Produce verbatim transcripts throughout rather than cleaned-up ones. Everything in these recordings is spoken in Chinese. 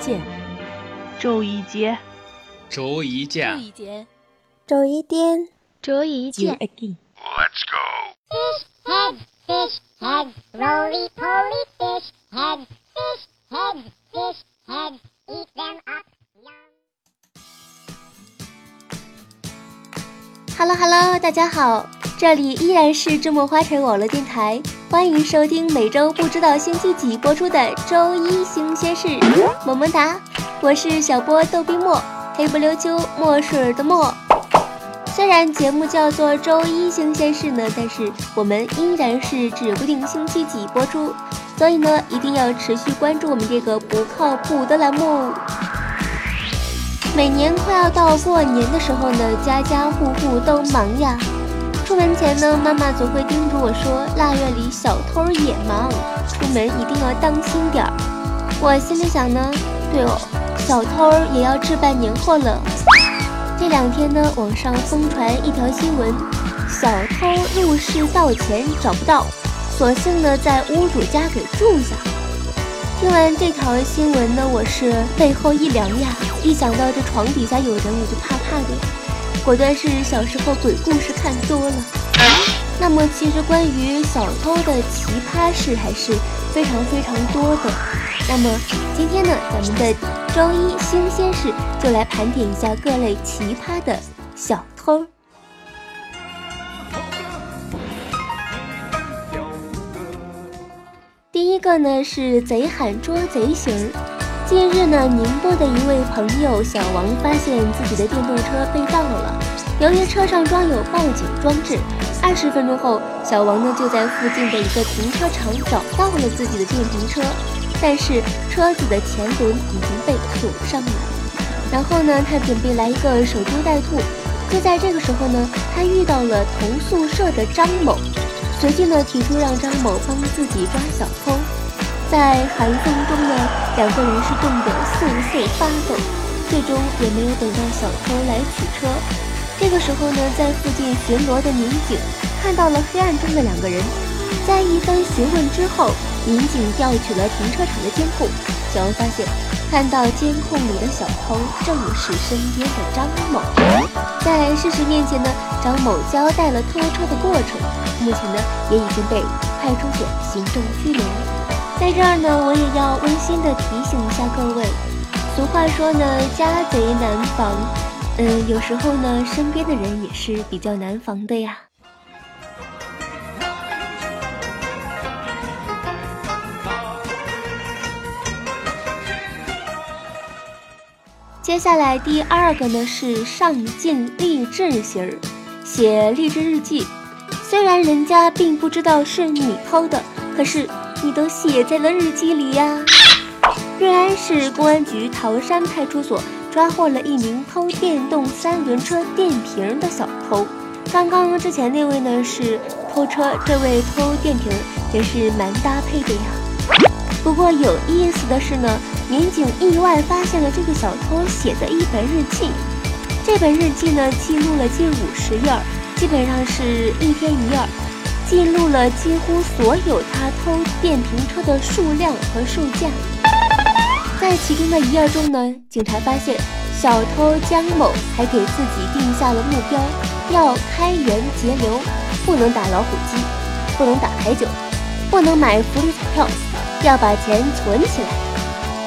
见，周一见，周一见，周一见，周一见。Let's go. Fish head, fish head, roly poly fish head, fish head, fish head, eat them up. Hello Hello， 大家好，这里依然是周末花城网络电台，欢迎收听每周不知道星期几播出的周一新鲜事，萌萌哒，我是小波逗逼墨，黑不溜秋墨水的墨。虽然节目叫做周一新鲜事呢，但是我们依然是指不定星期几播出，所以呢，一定要持续关注我们这个不靠谱的栏目。每年快要到过年的时候呢，家家户户都忙呀。出门前呢，妈妈总会叮嘱我说，腊月里小偷也忙，出门一定要当心点儿。我心里想呢，对哦，小偷也要置办年货了。这两天呢，网上疯传一条新闻，小偷入室盗钱找不到，索性呢在屋主家给住下。听完这条新闻呢，我是背后一凉呀，一想到这床底下有人我就怕怕的呀，果断是小时候鬼故事看多了。那么其实关于小偷的奇葩事还是非常非常多的，那么今天呢，咱们的周一新鲜事就来盘点一下各类奇葩的小偷。第一个呢是贼喊捉贼型。近日呢，宁波的一位朋友小王发现自己的电动车被盗了，由于车上装有报警装置，二十分钟后，小王呢就在附近的一个停车场找到了自己的电瓶车。但是车子的前轮已经被锁上了，然后呢，他准备来一个守株待兔。就在这个时候呢，他遇到了同宿舍的张某，随即呢提出让张某帮自己抓小偷。在寒风中呢，两个人是冻得瑟瑟发抖，最终也没有等到小偷来取车。这个时候呢，在附近巡逻的民警看到了黑暗中的两个人，在一番询问之后，民警调取了停车场的监控，小王发现，看到监控里的小偷正是身边的张某。在事实面前呢，张某交代了偷车的过程，目前呢也已经被派出所行政拘留。在这儿呢，我也要温馨的提醒一下各位，俗话说呢，家贼难防，嗯，有时候呢，身边的人也是比较难防的呀。接下来第二个呢是上进励志型，写励志日记。虽然人家并不知道是你偷的，可是你都写在了日记里呀。瑞安市公安局桃山派出所抓获了一名偷电动三轮车电瓶的小偷。刚刚之前那位呢是偷车，这位偷电瓶也是蛮搭配的呀。不过有意思的是呢，民警意外发现了这个小偷写的一本日记，这本日记呢记录了近五十页，基本上是一天一页，记录了几乎所有他偷电瓶车的数量和售价。在其中的一页中呢，警察发现小偷江某还给自己定下了目标，要开源节流，不能打老虎机，不能打牌九，不能买福利彩票，要把钱存起来。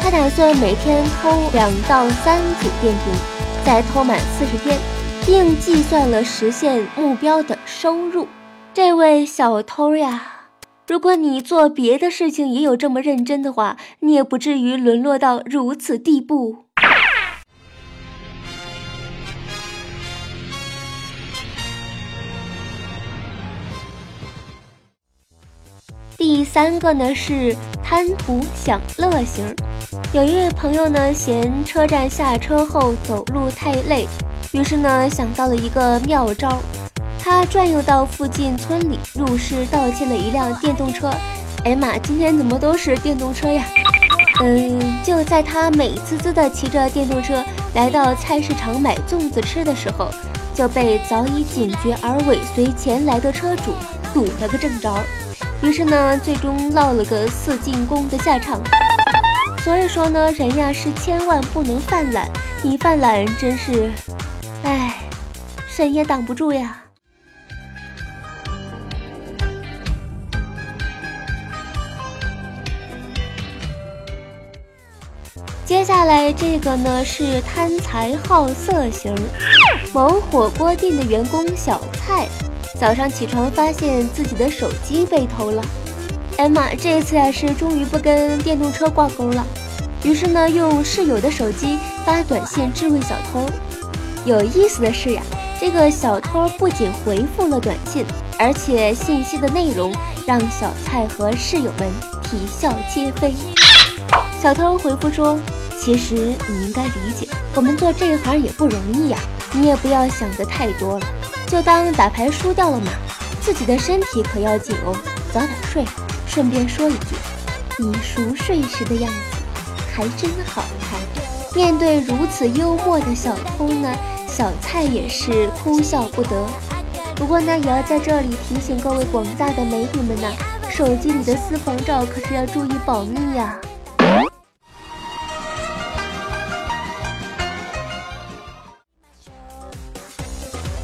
他打算每天偷两到三组电瓶，再偷满四十天，并计算了实现目标的收入。这位小偷呀，如果你做别的事情也有这么认真的话，你也不至于沦落到如此地步。第三个呢是贪图享乐型。有一位朋友呢嫌车站下车后走路太累，于是呢想到了一个妙招，他转悠到附近村里入室盗窃了一辆电动车。哎妈，今天怎么都是电动车呀？嗯，就在他美滋滋的骑着电动车来到菜市场买粽子吃的时候，就被早已警觉而尾随前来的车主堵了个正着。于是呢，最终落了个四进宫的下场。所以说呢，人呀是千万不能犯懒，一犯懒真是，哎，谁也挡不住呀。接下来这个呢是贪财好色型，某火锅店的员工小蔡，早上起床发现自己的手机被偷了，哎妈，这次啊是终于不跟电动车挂钩了，于是呢用室友的手机发短信质问小偷。有意思的是呀，这个小偷不仅回复了短信，而且信息的内容让小蔡和室友们啼笑皆非。小偷回复说，其实你应该理解，我们做这一行也不容易呀、啊，你也不要想得太多了，就当打牌输掉了嘛，自己的身体可要紧哦，早点睡。顺便说一句，你熟睡时的样子还真好看。面对如此幽默的小偷呢，小蔡也是哭笑不得。不过呢，也要在这里提醒各位广大的美女们呢，手机里的私房照可是要注意保密呀、啊。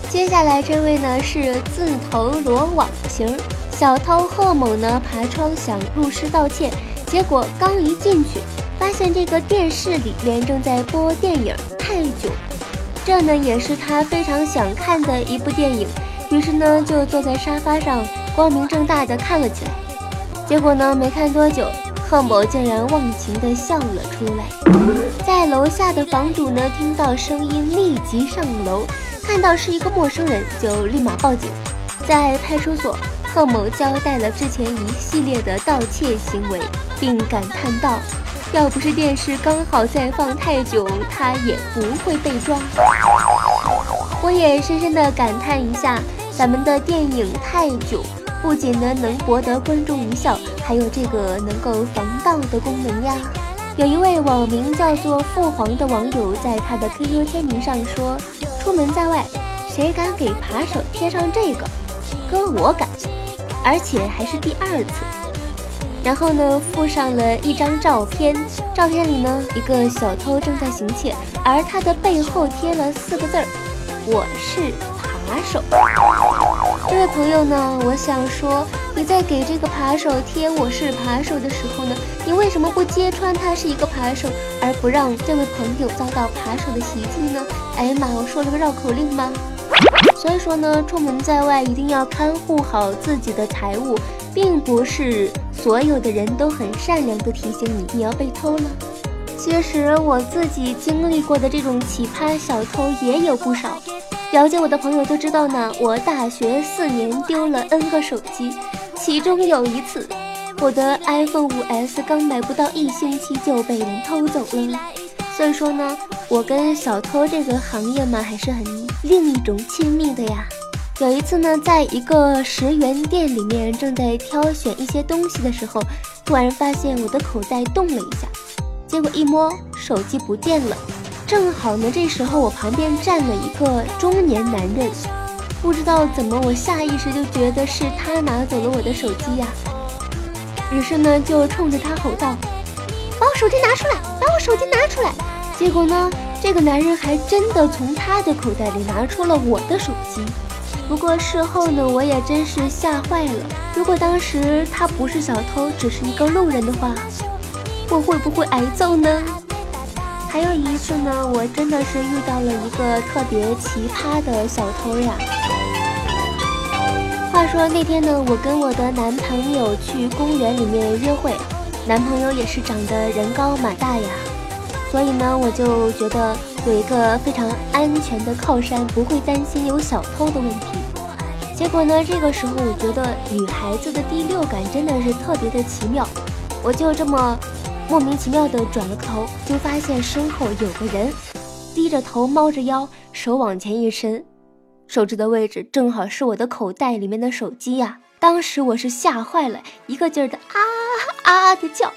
接下来这位呢是自投罗网型，小偷贺某呢爬窗想入室盗窃，结果刚一进去，发现这个电视里面正在播电影《泰囧》，这呢也是他非常想看的一部电影，于是呢就坐在沙发上光明正大的看了起来。结果呢没看多久，贺某竟然忘情的笑了出来。在楼下的房主呢听到声音立即上楼，看到是一个陌生人就立马报警。在派出所，贺某交代了之前一系列的盗窃行为，并感叹道，要不是电视刚好在放泰囧，他也不会被抓。我也深深的感叹一下，咱们的电影泰囧不仅呢能博得观众一笑，还有这个能够防盗的功能呀。有一位网名叫做父皇的网友在他的 Q Q 签名上说，出门在外，谁敢给扒手贴上这个？哥我敢，而且还是第二次。然后呢，附上了一张照片，照片里呢，一个小偷正在行窃，而他的背后贴了四个字儿：我是扒手。这位朋友呢，我想说，你在给这个扒手贴我是扒手的时候呢，你为什么不揭穿他是一个扒手，而不让这位朋友遭到扒手的袭击呢？哎妈，我说了个绕口令吗？所以说呢，出门在外一定要看护好自己的财物，并不是所有的人都很善良的提醒你你要被偷了。其实我自己经历过的这种奇葩小偷也有不少，了解我的朋友都知道呢，我大学四年丢了 N 个手机，其中有一次，我的 iPhone 五 S 刚买不到一星期就被人偷走了。所以说呢，我跟小偷这个行业嘛，还是很另一种亲密的呀。有一次呢，在一个十元店里面正在挑选一些东西的时候，突然发现我的口袋动了一下，结果一摸手机不见了。正好呢，这时候我旁边站了一个中年男人，不知道怎么，我下意识就觉得是他拿走了我的手机呀、啊，于是呢就冲着他吼道：“把我手机拿出来！把我手机拿出来！”结果呢，这个男人还真的从他的口袋里拿出了我的手机。不过事后呢，我也真是吓坏了。如果当时他不是小偷，只是一个路人的话，我会不会挨揍呢？还有一次呢，我真的是遇到了一个特别奇葩的小偷呀。话说那天呢，我跟我的男朋友去公园里面约会，男朋友也是长得人高马大呀，所以呢我就觉得有一个非常安全的靠山，不会担心有小偷的问题。结果呢，这个时候我觉得女孩子的第六感真的是特别的奇妙，我就这么莫名其妙的转了个头，就发现身后有个人低着头猫着腰，手往前一伸，手指的位置正好是我的口袋里面的手机呀、啊！当时我是吓坏了，一个劲儿的啊啊啊的叫。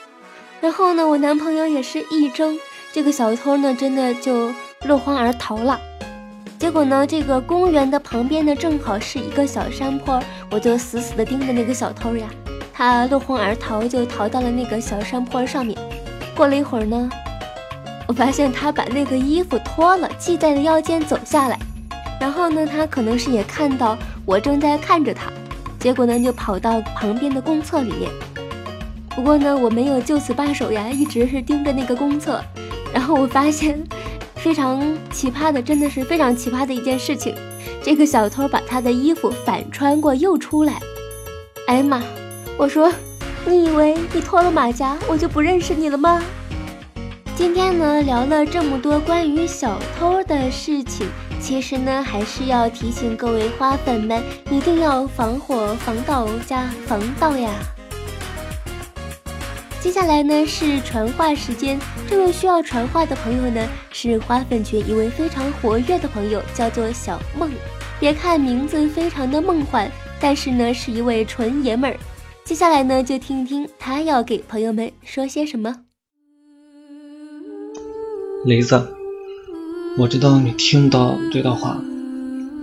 然后呢，我男朋友也是一怔，这个小偷呢真的就落荒而逃了。结果呢，这个公园的旁边呢正好是一个小山坡，我就死死的盯着那个小偷呀，他落荒而逃，就逃到了那个小山坡上面。过了一会儿呢，我发现他把那个衣服脱了，系在了腰间走下来。然后呢，他可能是也看到我正在看着他，结果呢就跑到旁边的公厕里面。不过呢，我没有就此罢手呀，一直是盯着那个公厕。然后我发现非常奇葩的，真的是非常奇葩的一件事情，这个小偷把他的衣服反穿过又出来。哎妈，我说你以为你脱了马甲我就不认识你了吗？今天呢聊了这么多关于小偷的事情，其实呢还是要提醒各位花粉们，一定要防火防盗加防盗呀。接下来呢是传话时间，这位需要传话的朋友呢是花粉群一位非常活跃的朋友，叫做小梦。别看名字非常的梦幻，但是呢是一位纯爷们儿。接下来呢就听听他要给朋友们说些什么。雷子，我知道你听到这段话，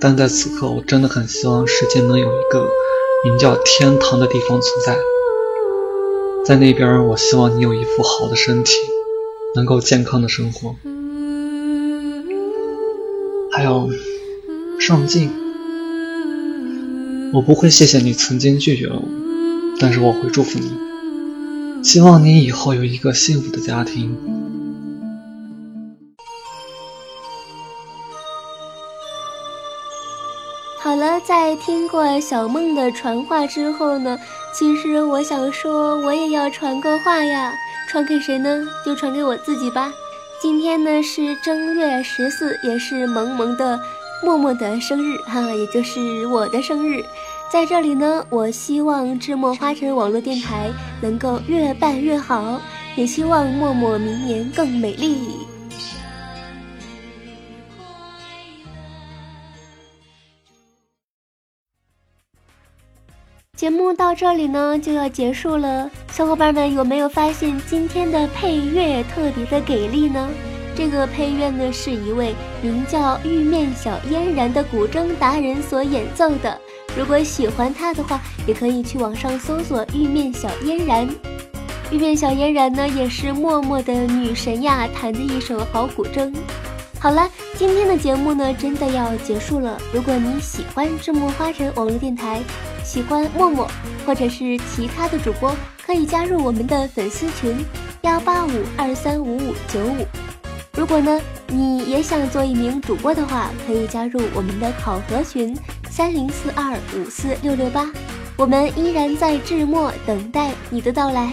但在此刻我真的很希望世界能有一个名叫天堂的地方存在。在那边，我希望你有一副好的身体，能够健康的生活，还有上进。我不会谢谢你曾经拒绝我，但是我会祝福你，希望你以后有一个幸福的家庭。好了，在听过小梦的传话之后呢，其实我想说我也要传个话呀。传给谁呢？就传给我自己吧。今天呢是正月十四，也是萌萌的默默的生日哈、啊，也就是我的生日。在这里呢，我希望智墨花城网络电台能够越办越好，也希望默默明年更美丽。节目到这里呢就要结束了，小伙伴们有没有发现今天的配乐特别的给力呢？这个配乐呢是一位名叫玉面小嫣然的古筝达人所演奏的，如果喜欢他的话，也可以去网上搜索玉面小嫣然。玉面小嫣然呢也是默默的女神呀，弹的一首好古筝。好了，今天的节目呢真的要结束了。如果你喜欢智墨花城网络电台，喜欢默默或者是其他的主播，可以加入我们的粉丝群幺八五二三五五九五。如果呢你也想做一名主播的话，可以加入我们的考核群三零四二五四六六八。我们依然在智墨等待你的到来。